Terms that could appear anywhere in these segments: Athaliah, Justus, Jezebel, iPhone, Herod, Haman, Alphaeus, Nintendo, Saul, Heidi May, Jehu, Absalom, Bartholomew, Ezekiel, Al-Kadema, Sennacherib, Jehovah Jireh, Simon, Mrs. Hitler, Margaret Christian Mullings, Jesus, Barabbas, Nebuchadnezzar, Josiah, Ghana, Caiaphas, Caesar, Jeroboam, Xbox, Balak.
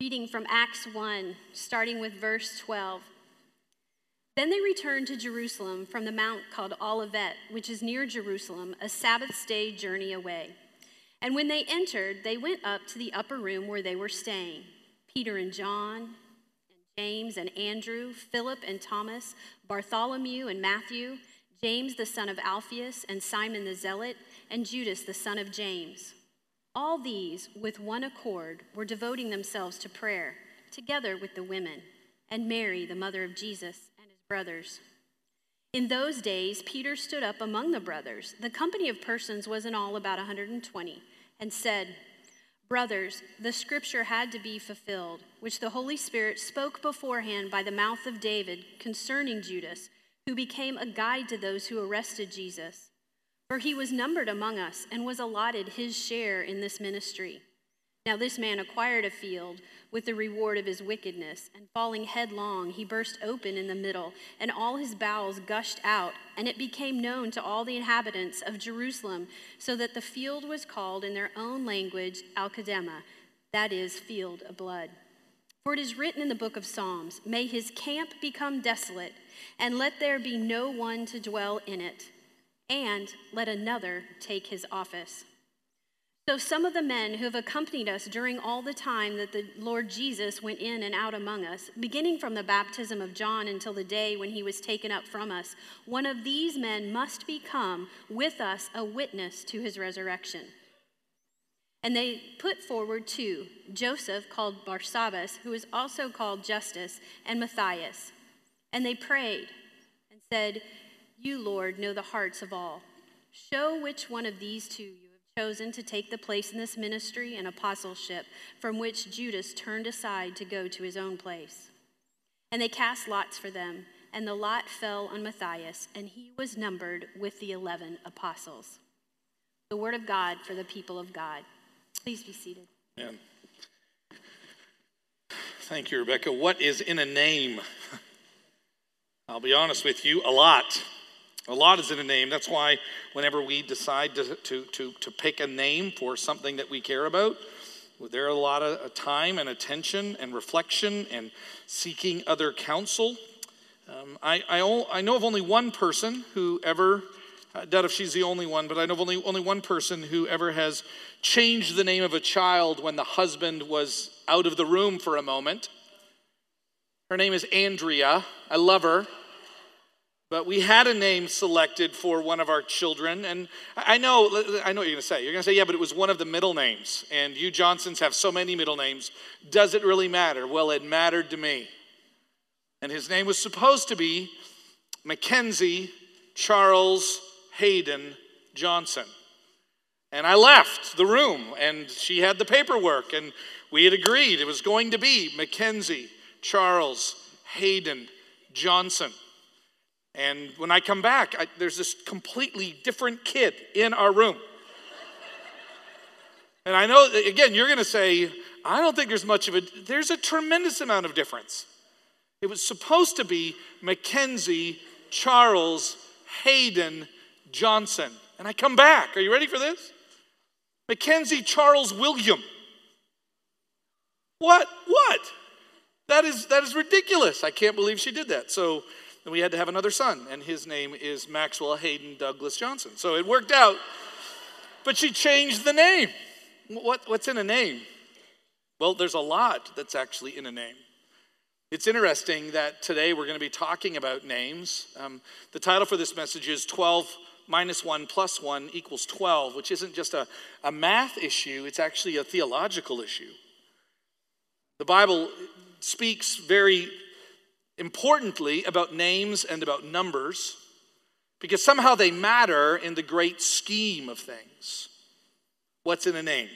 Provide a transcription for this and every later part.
Reading from Acts 1, starting with verse 12. Then they returned to Jerusalem from the mount called Olivet, which is near Jerusalem, a Sabbath day journey away. And when they entered, they went up to the upper room where they were staying. Peter and John, and James and Andrew, Philip and Thomas, Bartholomew and Matthew, James the son of Alphaeus, and Simon the Zealot, and Judas the son of James. All these, with one accord, were devoting themselves to prayer, together with the women, and Mary, the mother of Jesus, and his brothers. In those days, Peter stood up among the brothers. The company of persons was in all about 120, and said, "Brothers, the scripture had to be fulfilled, which the Holy Spirit spoke beforehand by the mouth of David concerning Judas, who became a guide to those who arrested Jesus. For he was numbered among us and was allotted his share in this ministry. Now this man acquired a field with the reward of his wickedness, and falling headlong, he burst open in the middle, and all his bowels gushed out, and it became known to all the inhabitants of Jerusalem, so that the field was called in their own language Al-Kadema, that is, field of blood. For it is written in the book of Psalms, 'May his camp become desolate, and let there be no one to dwell in it, and let another take his office.' So some of the men who have accompanied us during all the time that the Lord Jesus went in and out among us, beginning from the baptism of John until the day when he was taken up from us, one of these men must become with us a witness to his resurrection." And they put forward two, Joseph called Barsabbas, who is also called Justus, and Matthias. And they prayed and said, "You, Lord, know the hearts of all. Show which one of these two you have chosen to take the place in this ministry and apostleship from which Judas turned aside to go to his own place." And they cast lots for them, and the lot fell on Matthias, and he was numbered with the 11 apostles. The word of God for the people of God. Please be seated. Amen. Thank you, Rebecca. What is in a name? I'll be honest with you, a lot. A lot is in a name. That's why whenever we decide to pick a name for something that we care about, there are a lot of time and attention and reflection and seeking other counsel. I know of only one person who ever, I doubt if she's the only one, but I know of only one person who ever has changed the name of a child when the husband was out of the room for a moment. Her name is Andrea. I love her. But we had a name selected for one of our children, and I know what you're going to say. You're going to say, yeah, but it was one of the middle names, and you Johnsons have so many middle names. Does it really matter? Well, it mattered to me. And his name was supposed to be McKenzie Charles Hayden Johnson. And I left the room, and she had the paperwork, and we had agreed it was going to be McKenzie Charles Hayden Johnson. And when I come back, there's this completely different kid in our room. And I know, again, you're going to say, I don't think there's much of a, there's a tremendous amount of difference. It was supposed to be McKenzie Charles Hayden Johnson. And I come back. Are you ready for this? McKenzie Charles William. What? That is ridiculous. I can't believe she did that. So then we had to have another son, and his name is Maxwell Hayden Douglas Johnson. So it worked out, but she changed the name. What's in a name? Well, there's a lot that's actually in a name. It's interesting that today we're going to be talking about names. The title for this message is 12 minus 1 plus 1 equals 12, which isn't just a math issue. It's actually a theological issue. The Bible speaks very importantly about names and about numbers because somehow they matter in the great scheme of things. What's in a name?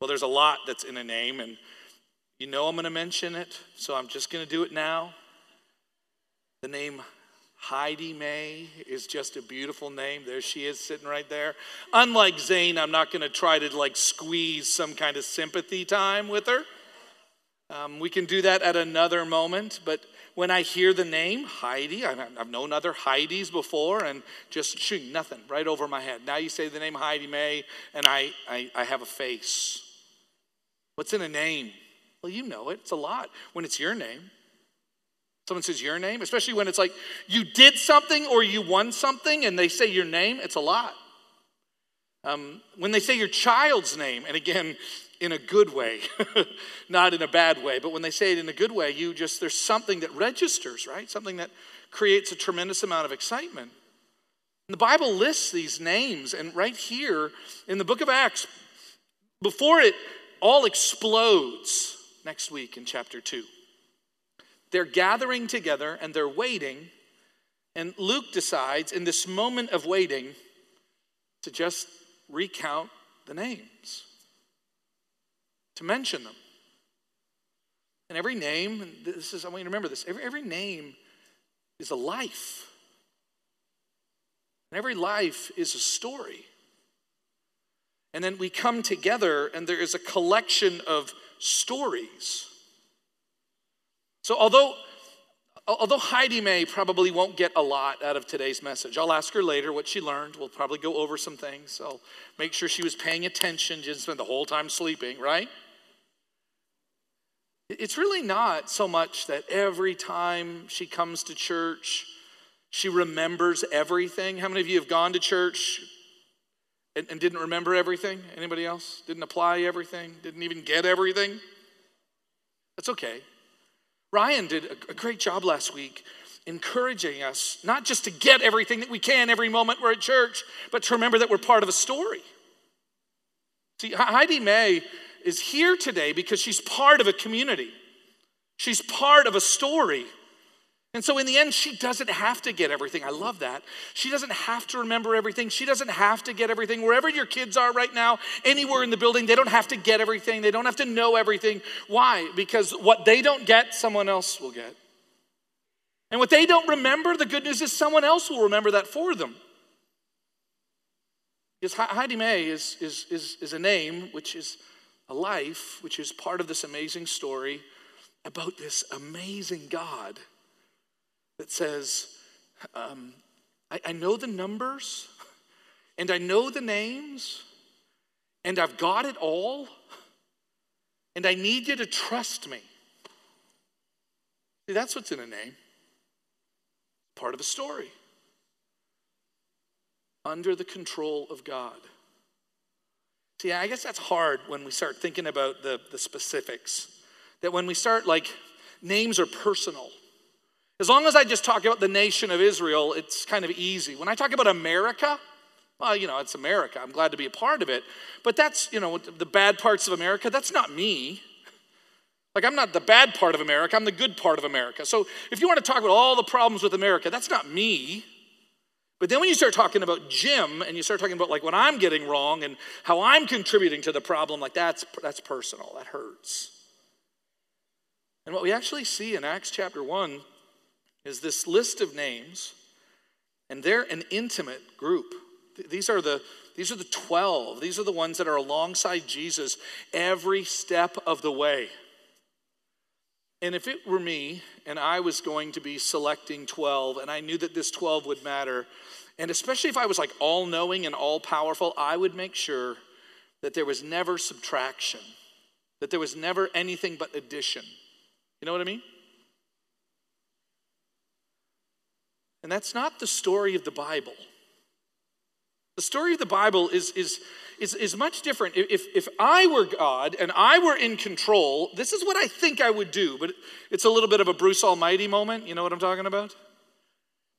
Well, there's a lot that's in a name, and you know I'm going to mention it, so I'm just going to do it now. The name Heidi May is just a beautiful name. There she is sitting right there. Unlike Zane, I'm not going to try to squeeze some kind of sympathy time with her. We can do that at another moment, but when I hear the name Heidi, I've known other Heidis before, and just shooting nothing right over my head. Now you say the name Heidi May, and I have a face. What's in a name? Well, you know it. It's a lot when it's your name. Someone says your name, especially when it's like you did something or you won something and they say your name, it's a lot. When they say your child's name, and again, in a good way, not in a bad way, but when they say it in a good way, you just, there's something that registers, right? Something that creates a tremendous amount of excitement. And the Bible lists these names, and right here in the book of Acts, before it all explodes next week in chapter 2, they're gathering together and they're waiting, and Luke decides in this moment of waiting to just recount the names, to mention them. And every name, and this is, I want you to remember this, every name is a life. And every life is a story. And then we come together and there is a collection of stories. So although Heidi May probably won't get a lot out of today's message, I'll ask her later what she learned. We'll probably go over some things. I'll make sure she was paying attention, didn't spend the whole time sleeping, right? It's really not so much that every time she comes to church, she remembers everything. How many of you have gone to church and didn't remember everything? Anybody else? Didn't apply everything? Didn't even get everything? That's okay. Ryan did a great job last week encouraging us not just to get everything that we can every moment we're at church, but to remember that we're part of a story. See, Heidi May is here today because she's part of a community. She's part of a story. And so in the end, she doesn't have to get everything. I love that. She doesn't have to remember everything. She doesn't have to get everything. Wherever your kids are right now, anywhere in the building, they don't have to get everything. They don't have to know everything. Why? Because what they don't get, someone else will get. And what they don't remember, the good news is someone else will remember that for them. Because Heidi May is a name, which is a life, which is part of this amazing story about this amazing God that says, I know the numbers, and I know the names, and I've got it all, and I need you to trust me. See, that's what's in a name. Part of a story. Under the control of God. See, I guess that's hard when we start thinking about the specifics. That when we start, like, names are personal. As long as I just talk about the nation of Israel, it's kind of easy. When I talk about America, well, you know, it's America. I'm glad to be a part of it. But that's, you know, the bad parts of America, that's not me. Like, I'm not the bad part of America. I'm the good part of America. So if you want to talk about all the problems with America, that's not me. But then when you start talking about Jim and you start talking about, like, what I'm getting wrong and how I'm contributing to the problem, like, that's personal. That hurts. And what we actually see in Acts chapter 1 is this list of names, and they're an intimate group. These are the 12. These are the ones that are alongside Jesus every step of the way. And if it were me, and I was going to be selecting 12, and I knew that this 12 would matter, and especially if I was like all-knowing and all-powerful, I would make sure that there was never subtraction, that there was never anything but addition. You know what I mean? And that's not the story of the Bible. The story of the Bible is much different. If I were God and I were in control, this is what I think I would do. But it's a little bit of a Bruce Almighty moment. You know what I'm talking about?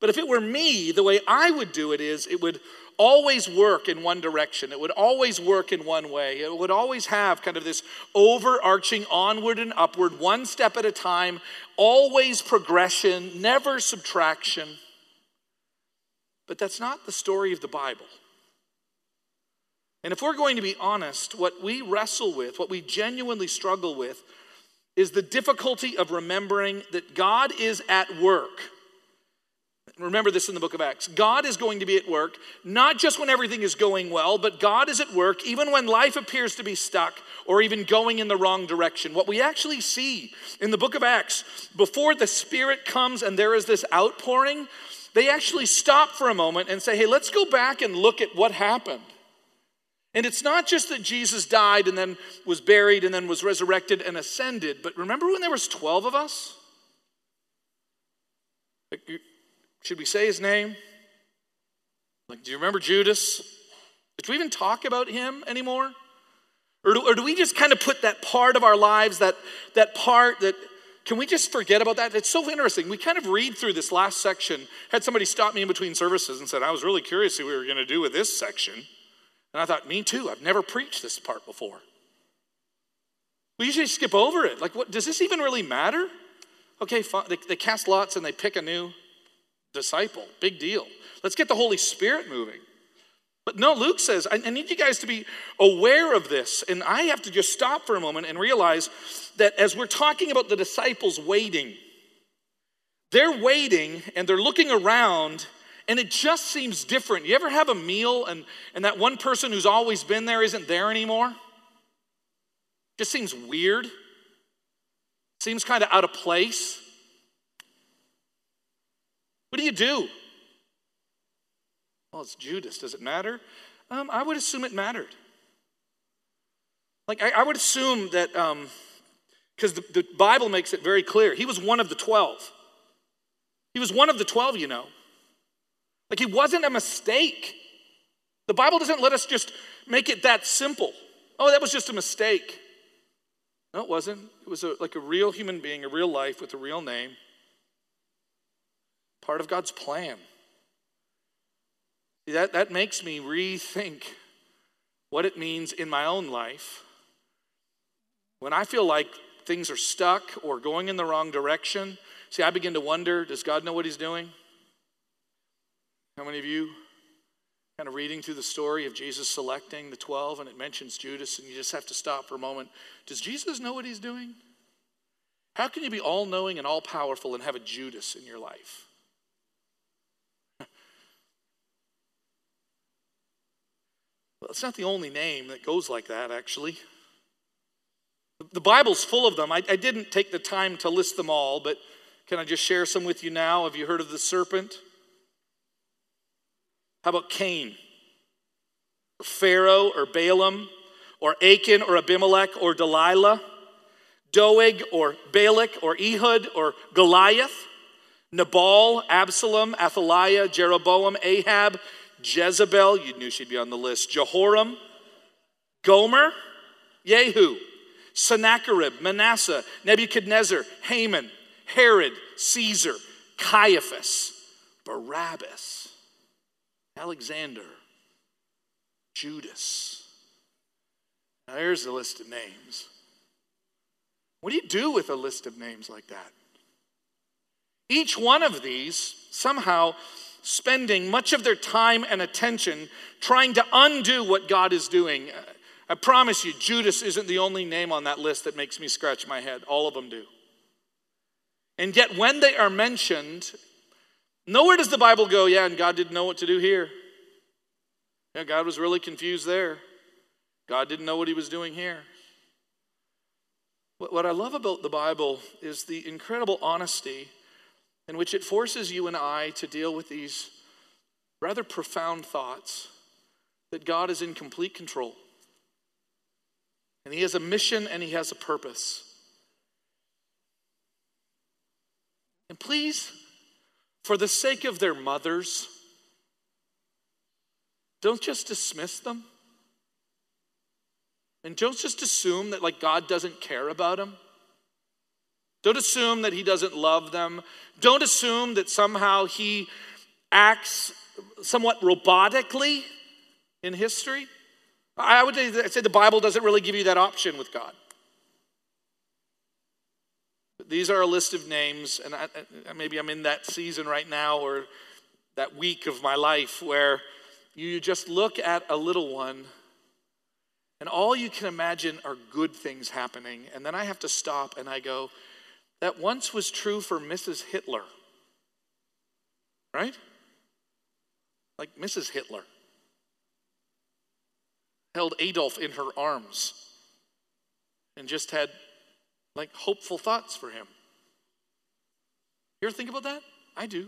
But if it were me, the way I would do it is it would always work in one direction. It would always work in one way. It would always have kind of this overarching onward and upward, one step at a time, always progression, never subtraction. But that's not the story of the Bible. And if we're going to be honest, what we wrestle with, what we genuinely struggle with, is the difficulty of remembering that God is at work. Remember this in the book of Acts. God is going to be at work, not just when everything is going well, but God is at work even when life appears to be stuck or even going in the wrong direction. What we actually see in the book of Acts, before the Spirit comes and there is this outpouring, they actually stop for a moment and say, hey, let's go back and look at what happened. And it's not just that Jesus died and then was buried and then was resurrected and ascended, but remember when there was 12 of us? Should we say his name? Like, do you remember Judas? Did we even talk about him anymore? Or do we just kind of put that part of our lives, that part, can we just forget about that? It's so interesting. We kind of read through this last section. Had somebody stop me in between services and said, I was really curious what we were going to do with this section. And I thought, me too. I've never preached this part before. We usually skip over it. Like, what, does this even really matter? Okay, fine. They cast lots and they pick a new disciple. Big deal. Let's get the Holy Spirit moving. But no, Luke says, I need you guys to be aware of this. And I have to just stop for a moment and realize that as we're talking about the disciples waiting, they're waiting and they're looking around and it just seems different. You ever have a meal and that one person who's always been there isn't there anymore? Just seems weird. Seems kind of out of place. What do you do? Well, it's Judas. Does it matter? I would assume it mattered. Like, I would assume that, because the Bible makes it very clear. He was one of the 12. He was one of the 12, you know. Like, he wasn't a mistake. The Bible doesn't let us just make it that simple. Oh, that was just a mistake. No, it wasn't. It was a real human being, a real life with a real name. Part of God's plan. That makes me rethink what it means in my own life. When I feel like things are stuck or going in the wrong direction, see, I begin to wonder, does God know what he's doing? How many of you kind of reading through the story of Jesus selecting the 12 and it mentions Judas and you just have to stop for a moment. Does Jesus know what he's doing? How can you be all-knowing and all-powerful and have a Judas in your life? Well, it's not the only name that goes like that, actually. The Bible's full of them. I didn't take the time to list them all, but can I just share some with you now? Have you heard of the serpent? How about Cain? Or Pharaoh or Balaam or Achan or Abimelech or Delilah? Doeg or Balak or Ehud or Goliath? Nabal, Absalom, Athaliah, Jeroboam, Ahab, Jezebel, you knew she'd be on the list, Jehoram, Gomer, Jehu, Sennacherib, Manasseh, Nebuchadnezzar, Haman, Herod, Caesar, Caiaphas, Barabbas, Alexander, Judas. Now here's the list of names. What do you do with a list of names like that? Each one of these somehow spending much of their time and attention trying to undo what God is doing. I promise you, Judas isn't the only name on that list that makes me scratch my head. All of them do. And yet when they are mentioned, nowhere does the Bible go, yeah, and God didn't know what to do here. Yeah, God was really confused there. God didn't know what he was doing here. What I love about the Bible is the incredible honesty in which it forces you and I to deal with these rather profound thoughts that God is in complete control. And he has a mission and he has a purpose. And please, for the sake of their mothers, don't just dismiss them. And don't just assume that like God doesn't care about them. Don't assume that he doesn't love them. Don't assume that somehow he acts somewhat robotically in history. I would say the Bible doesn't really give you that option with God. But these are a list of names, and maybe I'm in that season right now or that week of my life where you just look at a little one and all you can imagine are good things happening. And then I have to stop and I go, that once was true for Mrs. Hitler, right? Like Mrs. Hitler held Adolf in her arms and just had like hopeful thoughts for him. You ever think about that? I do.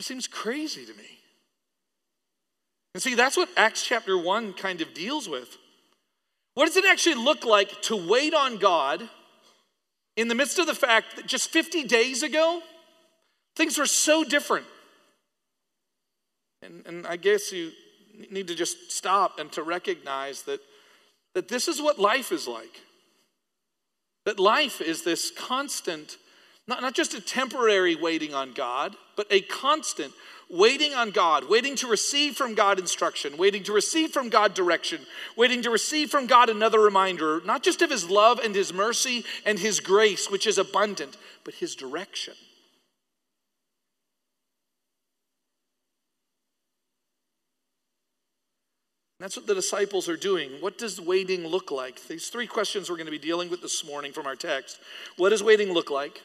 It seems crazy to me. And see, that's what Acts chapter 1 kind of deals with. What does it actually look like to wait on God in the midst of the fact that just 50 days ago, things were so different? And I guess you need to just stop and to recognize that this is what life is like. That life is this constant, not just a temporary waiting on God, but a constant waiting on God, waiting to receive from God instruction, waiting to receive from God direction, waiting to receive from God another reminder, not just of his love and his mercy and his grace, which is abundant, but his direction. That's what the disciples are doing. What does waiting look like? These three questions we're going to be dealing with this morning from our text. What does waiting look like?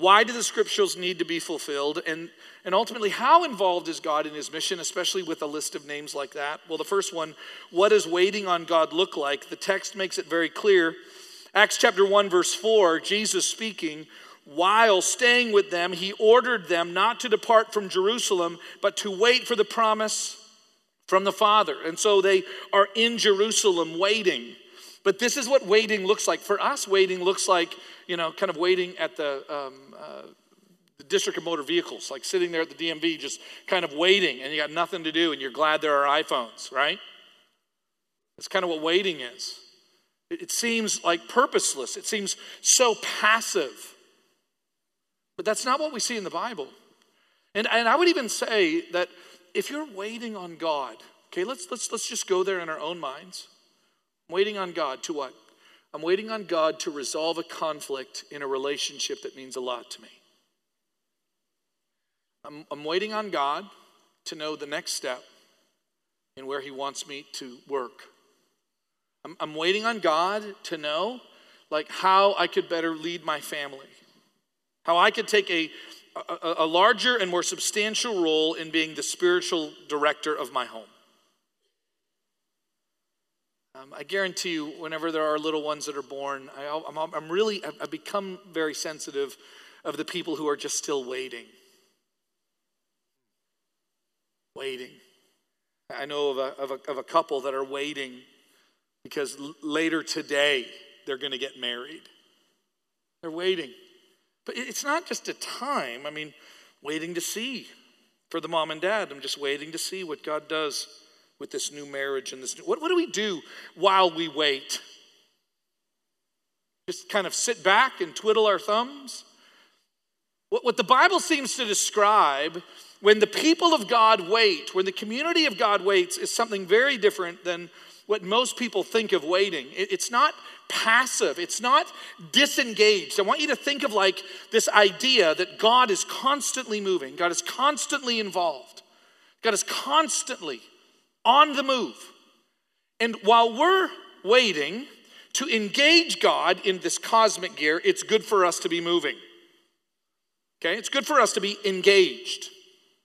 Why do the scriptures need to be fulfilled? And ultimately, how involved is God in his mission, especially with a list of names like that? Well, the first one, what does waiting on God look like? The text makes it very clear. Acts chapter 1, verse 4, Jesus speaking, while staying with them, he ordered them not to depart from Jerusalem, but to wait for the promise from the Father. And so they are in Jerusalem waiting. But this is what waiting looks like. For us, waiting looks like, kind of waiting at the District of Motor Vehicles, like sitting there at the DMV just kind of waiting, and you got nothing to do, and you're glad there are iPhones, right? That's kind of what waiting is. It seems like purposeless. It seems so passive. But that's not what we see in the Bible. And I would even say that if you're waiting on God, okay, let's just go there in our own minds. I'm waiting on God to what? I'm waiting on God to resolve a conflict in a relationship that means a lot to me. I'm waiting on God to know the next step in where he wants me to work. I'm waiting on God to know, like, how I could better lead my family, how I could take a larger and more substantial role in being the spiritual director of my home. I guarantee you, whenever there are little ones that are born, I've become very sensitive of the people who are just still waiting. Waiting. I know of a couple that are waiting because later today they're going to get married. They're waiting. But it's not just a time. I mean, waiting to see for the mom and dad. I'm just waiting to see what God does with this new marriage and this new. What do we do while we wait? Just kind of sit back and twiddle our thumbs? What the Bible seems to describe when the people of God wait, when the community of God waits, is something very different than what most people think of waiting. It's not passive. It's not disengaged. I want you to think of like this idea that God is constantly moving. God is constantly involved. God is constantly on the move. And while we're waiting to engage God in this cosmic gear, it's good for us to be moving. Okay? It's good for us to be engaged.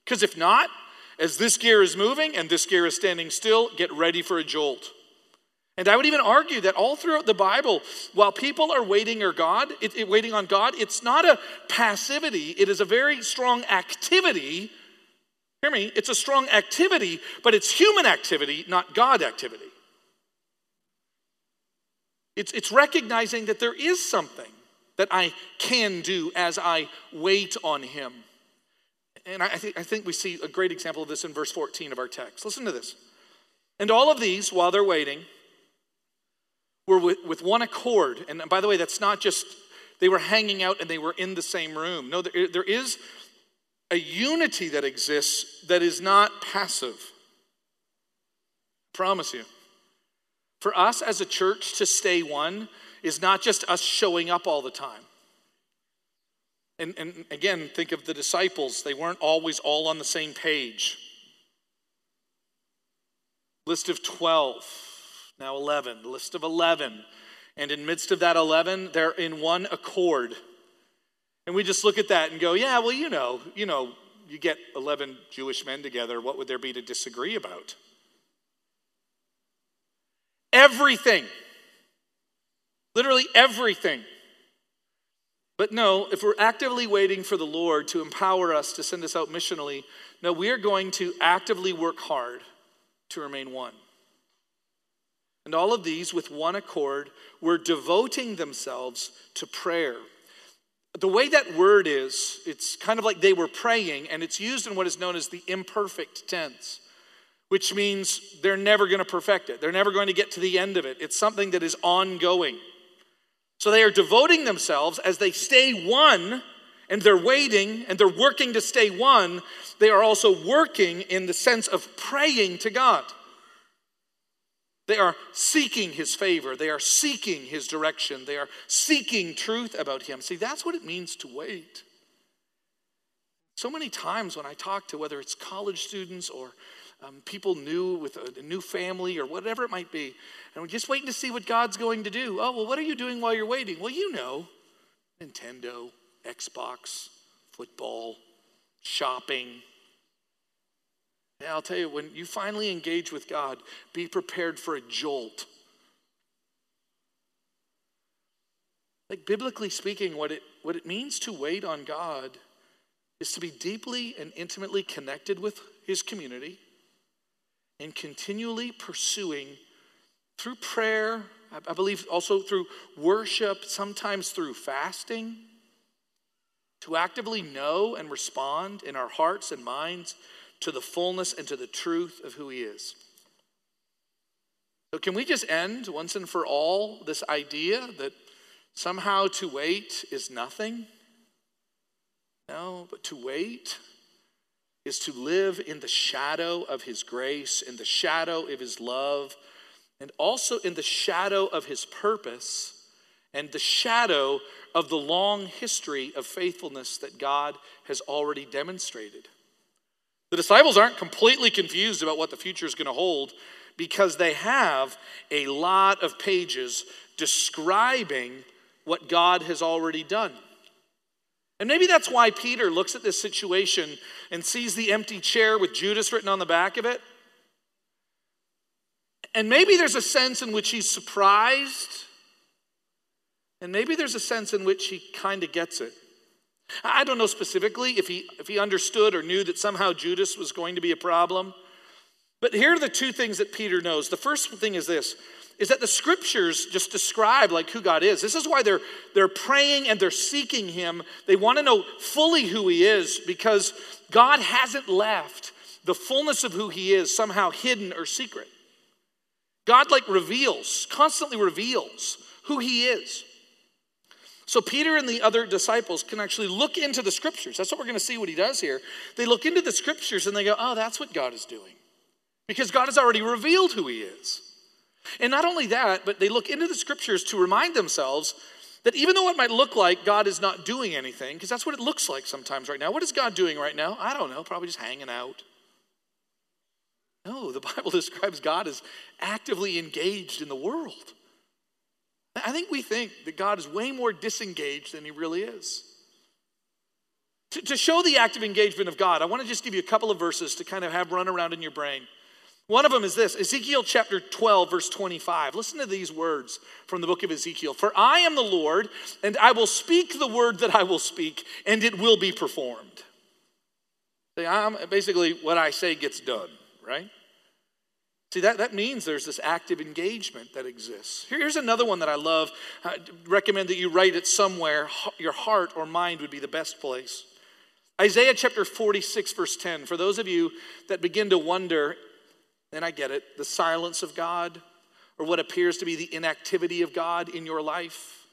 Because if not, as this gear is moving and this gear is standing still, get ready for a jolt. And I would even argue that all throughout the Bible, while people are waiting on God, it's not a passivity. It is a very strong activity. Hear me, it's a strong activity, but it's human activity, not God activity. It's recognizing that there is something that I can do as I wait on him. And I think we see a great example of this in verse 14 of our text. Listen to this. And all of these, while they're waiting, were with one accord. And by the way, that's not just they were hanging out and they were in the same room. No, there is a unity that exists that is not passive. I promise you. For us as a church to stay one is not just us showing up all the time. And again, think of the disciples. They weren't always all on the same page. List of 12, now 11, list of 11. And in midst of that 11, they're in one accord. And we just look at that and go, yeah, well, you get 11 Jewish men together, what would there be to disagree about? Everything. Literally everything. But no, if we're actively waiting for the Lord to empower us to send us out missionally, no, we are going to actively work hard to remain one. And all of these, with one accord, were devoting themselves to prayer. The way that word is, it's kind of like they were praying, and it's used in what is known as the imperfect tense, which means they're never going to perfect it. They're never going to get to the end of it. It's something that is ongoing. So they are devoting themselves as they stay one, and they're waiting, and they're working to stay one. They are also working in the sense of praying to God. They are seeking his favor. They are seeking his direction. They are seeking truth about him. See, that's what it means to wait. So many times when I talk to, whether it's college students or people new with a new family or whatever it might be, and we're just waiting to see what God's going to do. Oh, well, what are you doing while you're waiting? Well, you know, Nintendo, Xbox, football, shopping. And I'll tell you, when you finally engage with God, be prepared for a jolt. Like, biblically speaking, what it means to wait on God is to be deeply and intimately connected with his community and continually pursuing through prayer, I believe also through worship, sometimes through fasting, to actively know and respond in our hearts and minds to the fullness and to the truth of who he is. So can we just end once and for all this idea that somehow to wait is nothing? No, but to wait is to live in the shadow of his grace, in the shadow of his love, and also in the shadow of his purpose, and the shadow of the long history of faithfulness that God has already demonstrated. The disciples aren't completely confused about what the future is going to hold because they have a lot of pages describing what God has already done. And maybe that's why Peter looks at this situation and sees the empty chair with Judas written on the back of it. And maybe there's a sense in which he's surprised. And maybe there's a sense in which he kind of gets it. I don't know specifically if he understood or knew that somehow Judas was going to be a problem. But here are the two things that Peter knows. The first thing is this, is that the scriptures just describe like who God is. This is why they're praying and they're seeking him. They want to know fully who he is because God hasn't left the fullness of who he is somehow hidden or secret. God reveals, constantly reveals who he is. So Peter and the other disciples can actually look into the scriptures. That's what we're going to see what he does here. They look into the scriptures and they go, oh, that's what God is doing. Because God has already revealed who he is. And not only that, but they look into the scriptures to remind themselves that even though it might look like God is not doing anything, because that's what it looks like sometimes right now. What is God doing right now? I don't know, probably just hanging out. No, the Bible describes God as actively engaged in the world. I think we think that God is way more disengaged than he really is. To show the active engagement of God, I want to just give you a couple of verses to kind of have run around in your brain. One of them is this, Ezekiel chapter 12, verse 25. Listen to these words from the book of Ezekiel. For I am the Lord, and I will speak the word that I will speak, and it will be performed. Basically, what I say gets done, right? See, that means there's this active engagement that exists. Here's another one that I love. I recommend that you write it somewhere. Your heart or mind would be the best place. Isaiah chapter 46, verse 10. For those of you that begin to wonder, and I get it, the silence of God or what appears to be the inactivity of God in your life.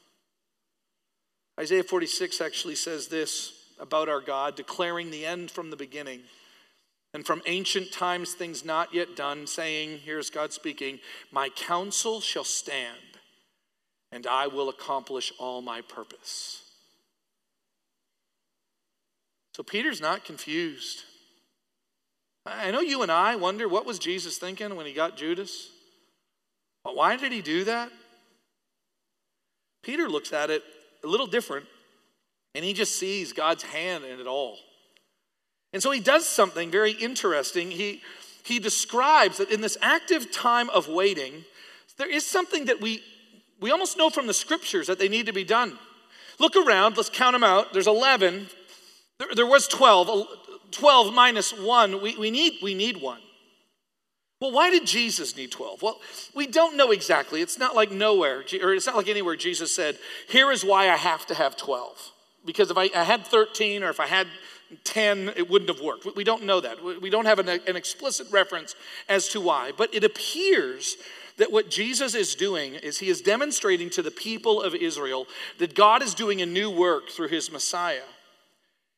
Isaiah 46 actually says this about our God, declaring the end from the beginning. And from ancient times, things not yet done, saying, here's God speaking, my counsel shall stand, and I will accomplish all my purpose. So Peter's not confused. I know you and I wonder, what was Jesus thinking when he got Judas? But why did he do that? Peter looks at it a little different, and he just sees God's hand in it all. And so he does something very interesting. He describes that in this active time of waiting, there is something that we almost know from the scriptures that they need to be done. Look around, let's count them out. There's 11. There was 12. 12 minus 1. We need one. Well, why did Jesus need 12? Well, we don't know exactly. It's not like nowhere, or it's not like anywhere Jesus said, here is why I have to have 12. Because if I had 13 or if I had 10, it wouldn't have worked. We don't know that. We don't have an explicit reference as to why. But it appears that what Jesus is doing is he is demonstrating to the people of Israel that God is doing a new work through his Messiah.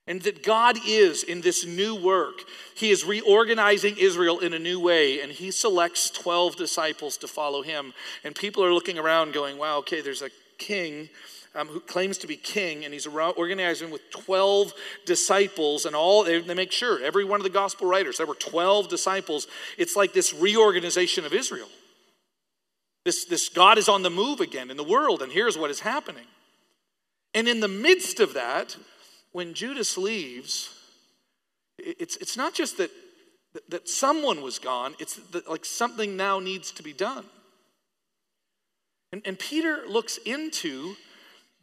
And that God is, in this new work, he is reorganizing Israel in a new way, and he selects 12 disciples to follow him. And people are looking around going, wow, okay, there's a king who claims to be king, and he's organizing with 12 disciples, and all they make sure, every one of the gospel writers, there were 12 disciples. It's like this reorganization of Israel. This God is on the move again in the world, and here's what is happening. And in the midst of that, when Judas leaves, it's not just that someone was gone, it's that, like, something now needs to be done. And Peter looks into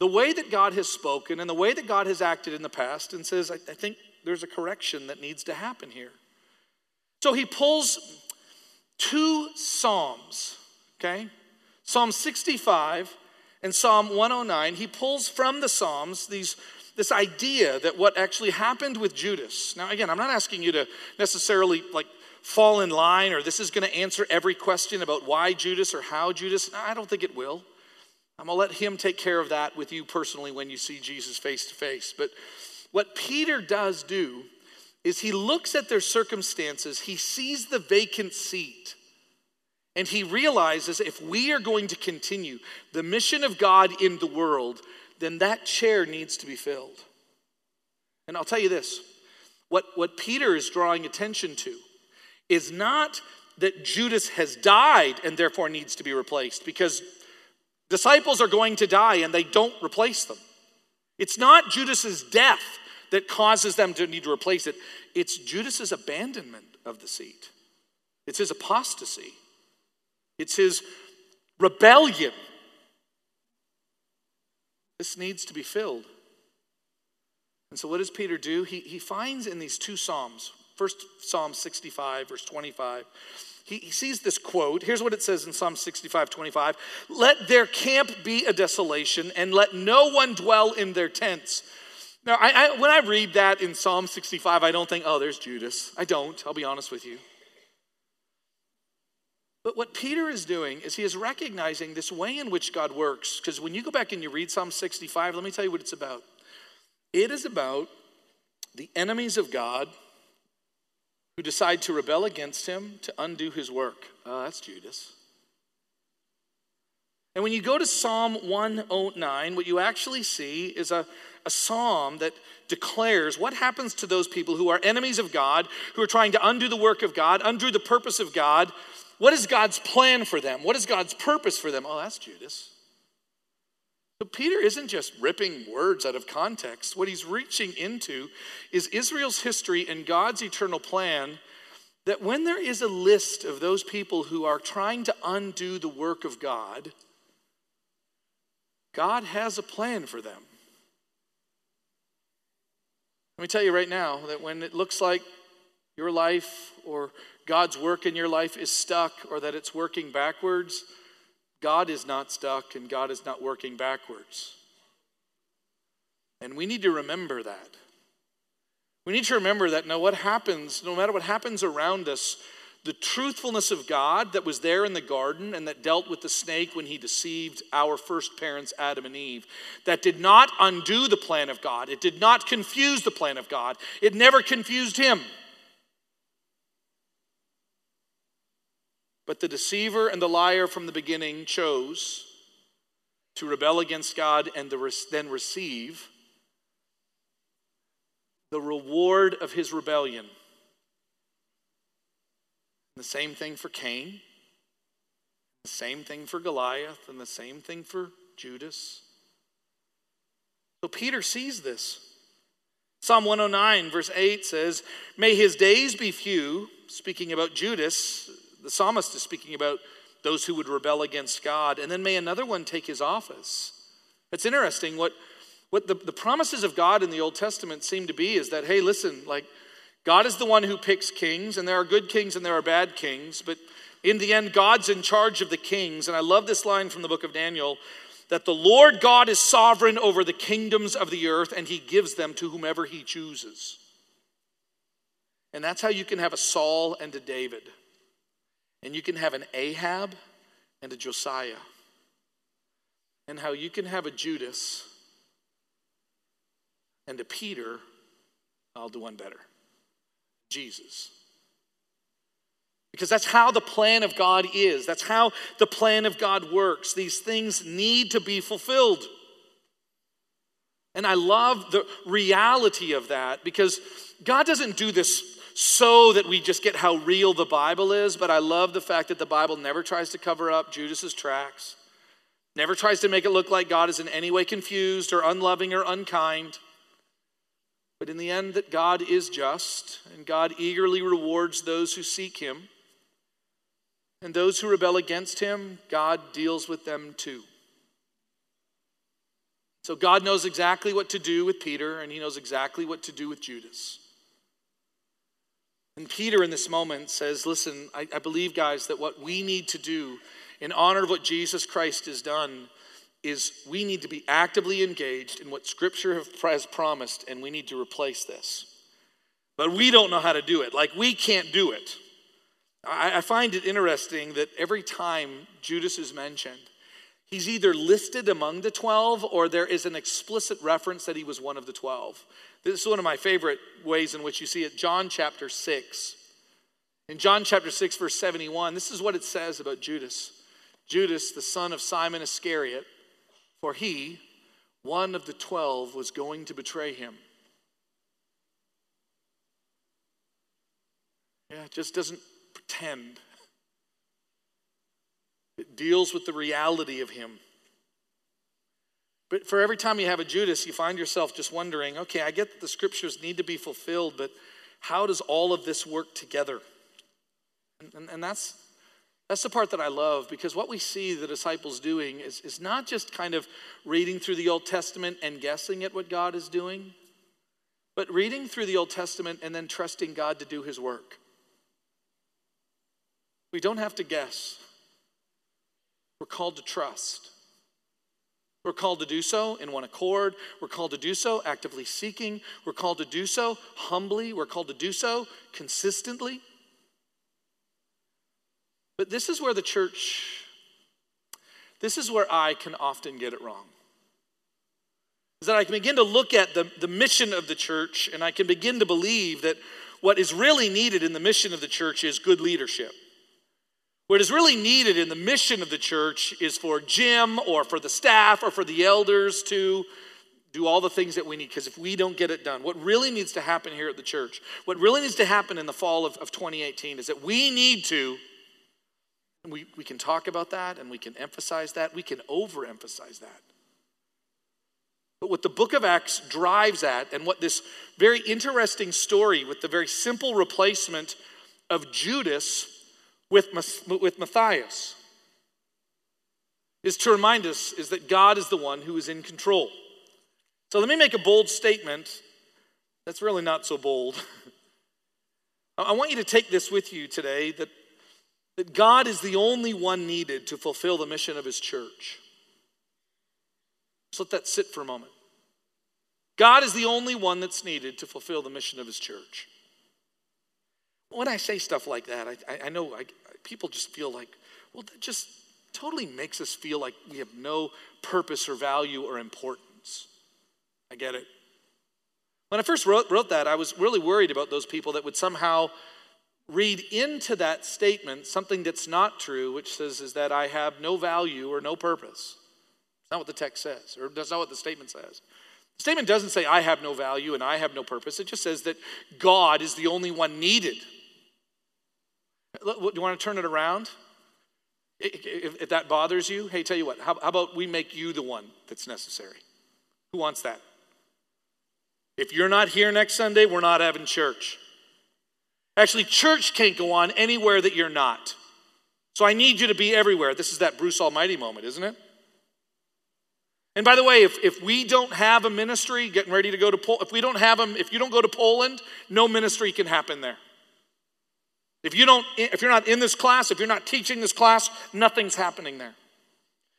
the way that God has spoken and the way that God has acted in the past and says, I think there's a correction that needs to happen here. So he pulls two Psalms, okay? Psalm 65 and Psalm 109. He pulls from the Psalms this idea that what actually happened with Judas. Now, again, I'm not asking you to necessarily fall in line, or this is going to answer every question about why Judas or how Judas. No, I don't think it will. I'm going to let him take care of that with you personally when you see Jesus face to face. But what Peter does do is he looks at their circumstances. He sees the vacant seat. And he realizes if we are going to continue the mission of God in the world, then that chair needs to be filled. And I'll tell you this, what Peter is drawing attention to is not that Judas has died and therefore needs to be replaced, because disciples are going to die and they don't replace them. It's not Judas's death that causes them to need to replace it. It's Judas's abandonment of the seat. It's his apostasy. It's his rebellion. This needs to be filled. And so what does Peter do? He finds in these two Psalms, first Psalm 65, verse 25, he sees this quote. Here's what it says in Psalm 65, 25. Let their camp be a desolation, and let no one dwell in their tents. Now, I when I read that in Psalm 65, I don't think, oh, there's Judas. I don't, I'll be honest with you. But what Peter is doing is he is recognizing this way in which God works. Because when you go back and you read Psalm 65, let me tell you what it's about. It is about the enemies of God who decide to rebel against him to undo his work. That's Judas. And when you go to Psalm 109, what you actually see is a psalm that declares what happens to those people who are enemies of God, who are trying to undo the work of God, undo the purpose of God. What is God's plan for them? What is God's purpose for them? Oh, that's Judas. But Peter isn't just ripping words out of context. What he's reaching into is Israel's history and God's eternal plan, that when there is a list of those people who are trying to undo the work of God, God has a plan for them. Let me tell you right now that when it looks like your life or God's work in your life is stuck, or that it's working backwards, God is not stuck and God is not working backwards. And we need to remember that. We need to remember that no matter what happens around us, the truthfulness of God that was there in the garden and that dealt with the snake when he deceived our first parents, Adam and Eve, that did not undo the plan of God. It did not confuse the plan of God. It never confused him. But the deceiver and the liar from the beginning chose to rebel against God and then receive the reward of his rebellion. The same thing for Cain, the same thing for Goliath, and the same thing for Judas. So Peter sees this. Psalm 109, verse 8 says, may his days be few, speaking about Judas. The psalmist is speaking about those who would rebel against God. And then may another one take his office. It's interesting. What the promises of God in the Old Testament seem to be is that, hey, listen, God is the one who picks kings, and there are good kings and there are bad kings, but in the end, God's in charge of the kings. And I love this line from the book of Daniel, that the Lord God is sovereign over the kingdoms of the earth, and he gives them to whomever he chooses. And that's how you can have a Saul and a David. And you can have an Ahab and a Josiah. And how you can have a Judas and a Peter. I'll do one better. Jesus. Because that's how the plan of God is. That's how the plan of God works. These things need to be fulfilled. And I love the reality of that, because God doesn't do this so that we just get how real the Bible is, but I love the fact that the Bible never tries to cover up Judas's tracks, never tries to make it look like God is in any way confused or unloving or unkind. But in the end, that God is just, and God eagerly rewards those who seek him. And those who rebel against him, God deals with them too. So God knows exactly what to do with Peter, and he knows exactly what to do with Judas. And Peter in this moment says, listen, I believe, guys, that what we need to do in honor of what Jesus Christ has done is we need to be actively engaged in what Scripture has promised, and we need to replace this. But we don't know how to do it. Like, we can't do it. I find it interesting that every time Judas is mentioned, he's either listed among the 12 or there is an explicit reference that he was one of the 12. This is one of my favorite ways in which you see it. John chapter 6. In John chapter 6 verse 71, this is what it says about Judas. Judas, the son of Simon Iscariot, for he, one of the 12, was going to betray him. Yeah, it just doesn't pretend. It deals with the reality of him. But for every time you have a Judas, you find yourself just wondering, okay, I get that the scriptures need to be fulfilled, but how does all of this work together? And that's the part that I love, because what we see the disciples doing is not just kind of reading through the Old Testament and guessing at what God is doing, but reading through the Old Testament and then trusting God to do his work. We don't have to guess. We're called to trust. We're called to do so in one accord. We're called to do so actively seeking. We're called to do so humbly. We're called to do so consistently. But this is where the church, this is where I can often get it wrong. Is that I can begin to look at the mission of the church, and I can begin to believe that what is really needed in the mission of the church is good leadership. What is really needed in the mission of the church is for Jim or for the staff or for the elders to do all the things that we need, because if we don't get it done, what really needs to happen here at the church, what really needs to happen in the fall of 2018 is that we need to, and we can talk about that and we can emphasize that, we can overemphasize that. But what the book of Acts drives at, and what this very interesting story with the very simple replacement of Judas with Matthias is to remind us is that God is the one who is in control. So let me make a bold statement that's really not so bold. I want you to take this with you today, that God is the only one needed to fulfill the mission of his church. Just let that sit for a moment. God is the only one that's needed to fulfill the mission of his church. When I say stuff like that, I know people just feel like, well, that just totally makes us feel like we have no purpose or value or importance. I get it. When I first wrote that, I was really worried about those people that would somehow read into that statement something that's not true, which says is that I have no value or no purpose. It's not what the text says, or that's not what the statement says. The statement doesn't say I have no value and I have no purpose. It just says that God is the only one needed. Do you want to turn it around? If that bothers you, hey, tell you what, how about we make you the one that's necessary? Who wants that? If you're not here next Sunday, we're not having church. Actually, church can't go on anywhere that you're not. So I need you to be everywhere. This is that Bruce Almighty moment, isn't it? And by the way, if we don't have a ministry, getting ready to go to Poland, if you don't go to Poland, no ministry can happen there. If you're not in this class, if you're not teaching this class, nothing's happening there.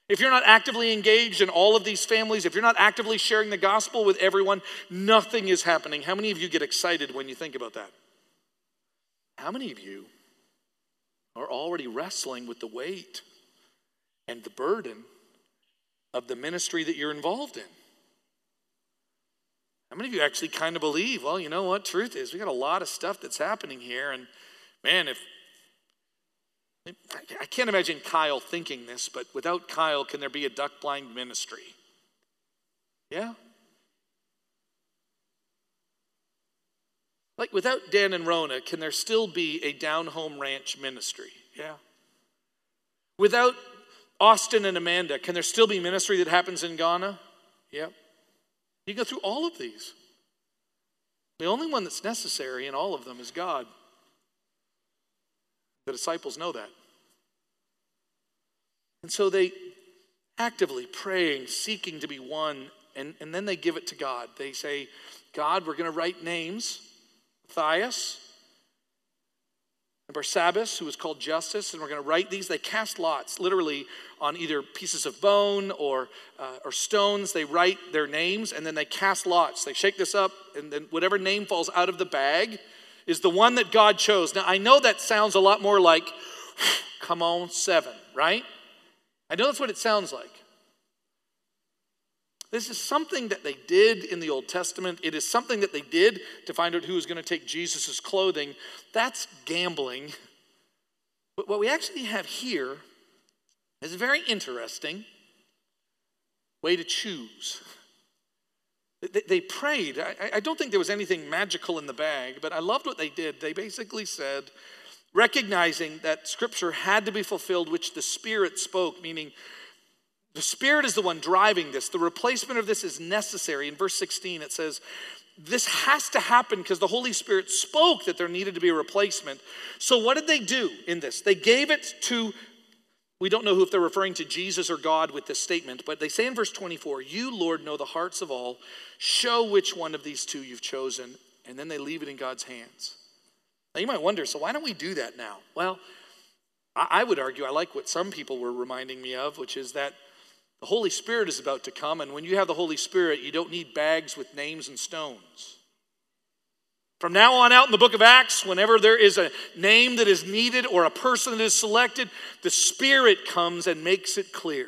If you're not actively engaged in all of these families, if you're not actively sharing the gospel with everyone, nothing is happening. How many of you get excited when you think about that? How many of you are already wrestling with the weight and the burden of the ministry that you're involved in? How many of you actually kind of believe, well, you know what, truth is, we got a lot of stuff that's happening here, and man, I can't imagine Kyle thinking this, but without Kyle, can there be a duck-blind ministry? Yeah? Like without Dan and Rona, can there still be a down-home ranch ministry? Yeah. Without Austin and Amanda, can there still be ministry that happens in Ghana? Yep. You go through all of these. The only one that's necessary in all of them is God. The disciples know that. And so they actively praying, seeking to be one, and then they give it to God. They say, God, we're going to write names. Matthias and Barsabbas, who was called Justus, and we're going to write these. They cast lots, literally, on either pieces of bone or stones. They write their names, and then they cast lots. They shake this up, and then whatever name falls out of the bag is the one that God chose. Now, I know that sounds a lot more like, come on, 7, right? I know that's what it sounds like. This is something that they did in the Old Testament. It is something that they did to find out who was going to take Jesus' clothing. That's gambling. But what we actually have here is a very interesting way to choose. They prayed. I don't think there was anything magical in the bag, but I loved what they did. They basically said, recognizing that Scripture had to be fulfilled, which the Spirit spoke, meaning the Spirit is the one driving this. The replacement of this is necessary. In verse 16, it says, this has to happen because the Holy Spirit spoke that there needed to be a replacement. So what did they do in this? They gave it to, we don't know if they're referring to Jesus or God with this statement, but they say in verse 24, you, Lord, know the hearts of all. Show which one of these two you've chosen. And then they leave it in God's hands. Now you might wonder, so why don't we do that now? Well, I would argue, I like what some people were reminding me of, which is that the Holy Spirit is about to come, and when you have the Holy Spirit, you don't need bags with names and stones. From now on out in the book of Acts, whenever there is a name that is needed or a person that is selected, the Spirit comes and makes it clear.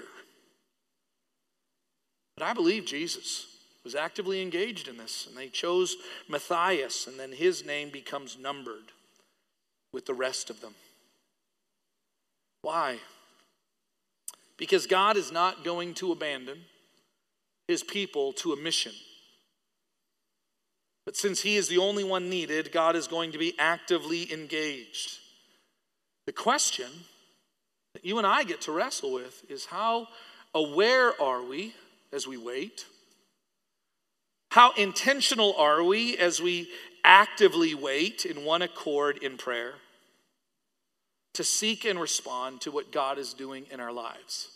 But I believe Jesus was actively engaged in this, and they chose Matthias, and then his name becomes numbered with the rest of them. Why? Because God is not going to abandon his people to a mission. But since he is the only one needed, God is going to be actively engaged. The question that you and I get to wrestle with is, how aware are we as we wait? How intentional are we as we actively wait in one accord in prayer to seek and respond to what God is doing in our lives?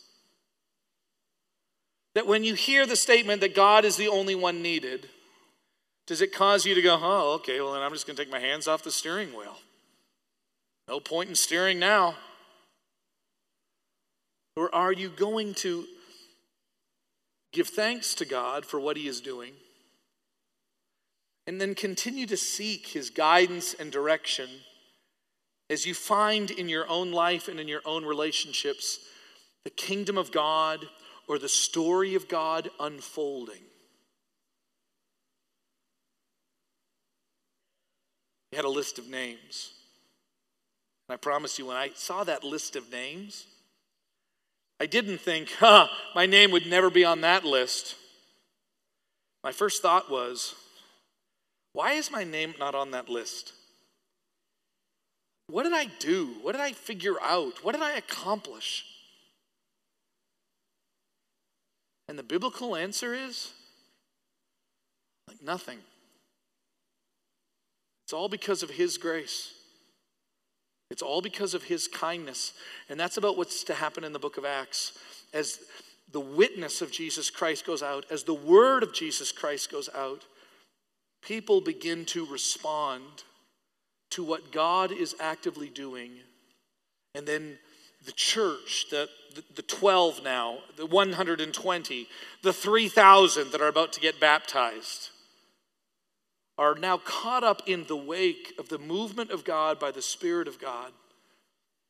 That when you hear the statement that God is the only one needed, does it cause you to go, oh, okay, well then I'm just going to take my hands off the steering wheel. No point in steering now. Or are you going to give thanks to God for what he is doing and then continue to seek his guidance and direction as you find in your own life and in your own relationships the kingdom of God or the story of God unfolding? He had a list of names. And I promise you, when I saw that list of names, I didn't think, my name would never be on that list. My first thought was, why is my name not on that list? What did I do? What did I figure out? What did I accomplish? And the biblical answer is, like, nothing. It's all because of his grace. It's all because of his kindness. And that's about what's to happen in the book of Acts. As the witness of Jesus Christ goes out, as the word of Jesus Christ goes out, people begin to respond to what God is actively doing. And then the church, the 12 now, the 120, the 3,000 that are about to get baptized are now caught up in the wake of the movement of God by the Spirit of God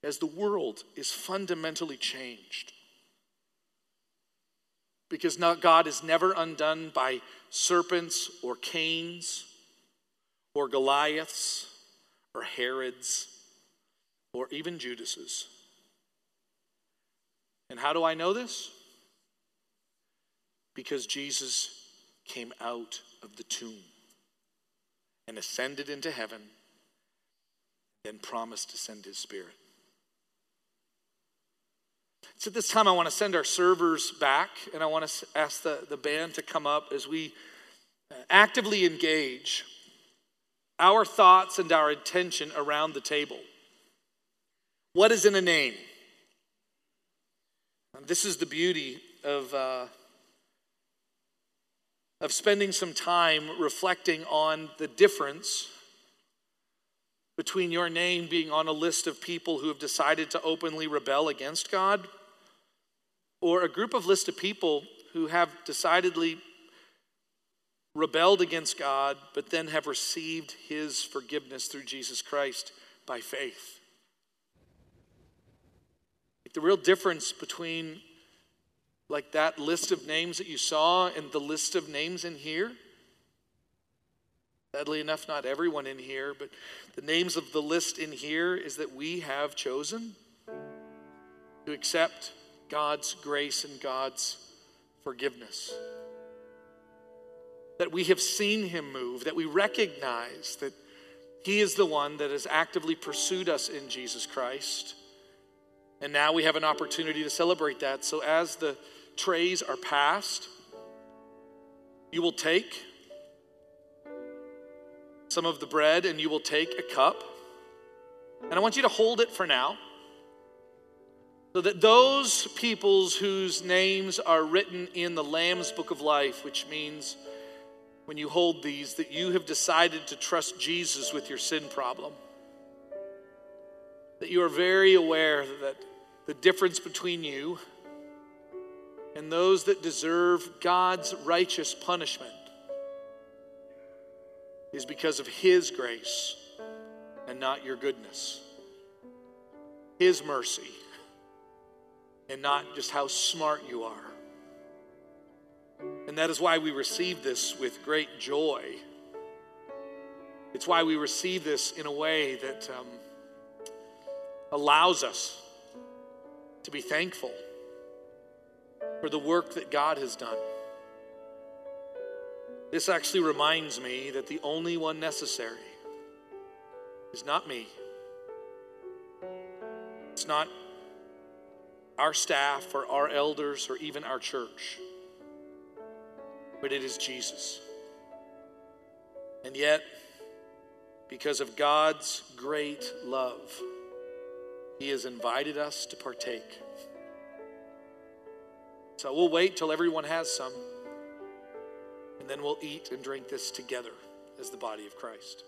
as the world is fundamentally changed. Because God is never undone by serpents or Cains or Goliaths or Herods or even Judases. And how do I know this? Because Jesus came out of the tomb and ascended into heaven, then promised to send his Spirit. So this time I want to send our servers back, and I want to ask the band to come up as we actively engage our thoughts and our intention around the table. What is in a name? This is the beauty of spending some time reflecting on the difference between your name being on a list of people who have decided to openly rebel against God, or a group of list of people who have decidedly rebelled against God, but then have received his forgiveness through Jesus Christ by faith. The real difference between like that list of names that you saw and the list of names in here, sadly enough, not everyone in here, but the names of the list in here is that we have chosen to accept God's grace and God's forgiveness. That we have seen him move, that we recognize that he is the one that has actively pursued us in Jesus Christ. And now we have an opportunity to celebrate that. So as the trays are passed, you will take some of the bread and you will take a cup. And I want you to hold it for now, so that those peoples whose names are written in the Lamb's Book of Life, which means when you hold these, that you have decided to trust Jesus with your sin problem. That you are very aware that the difference between you and those that deserve God's righteous punishment is because of his grace and not your goodness. His mercy and not just how smart you are. And that is why we receive this with great joy. It's why we receive this in a way that allows us to be thankful for the work that God has done. This actually reminds me that the only one necessary is not me. It's not our staff or our elders or even our church, but it is Jesus. And yet, because of God's great love, he has invited us to partake. So we'll wait till everyone has some, and then we'll eat and drink this together as the body of Christ.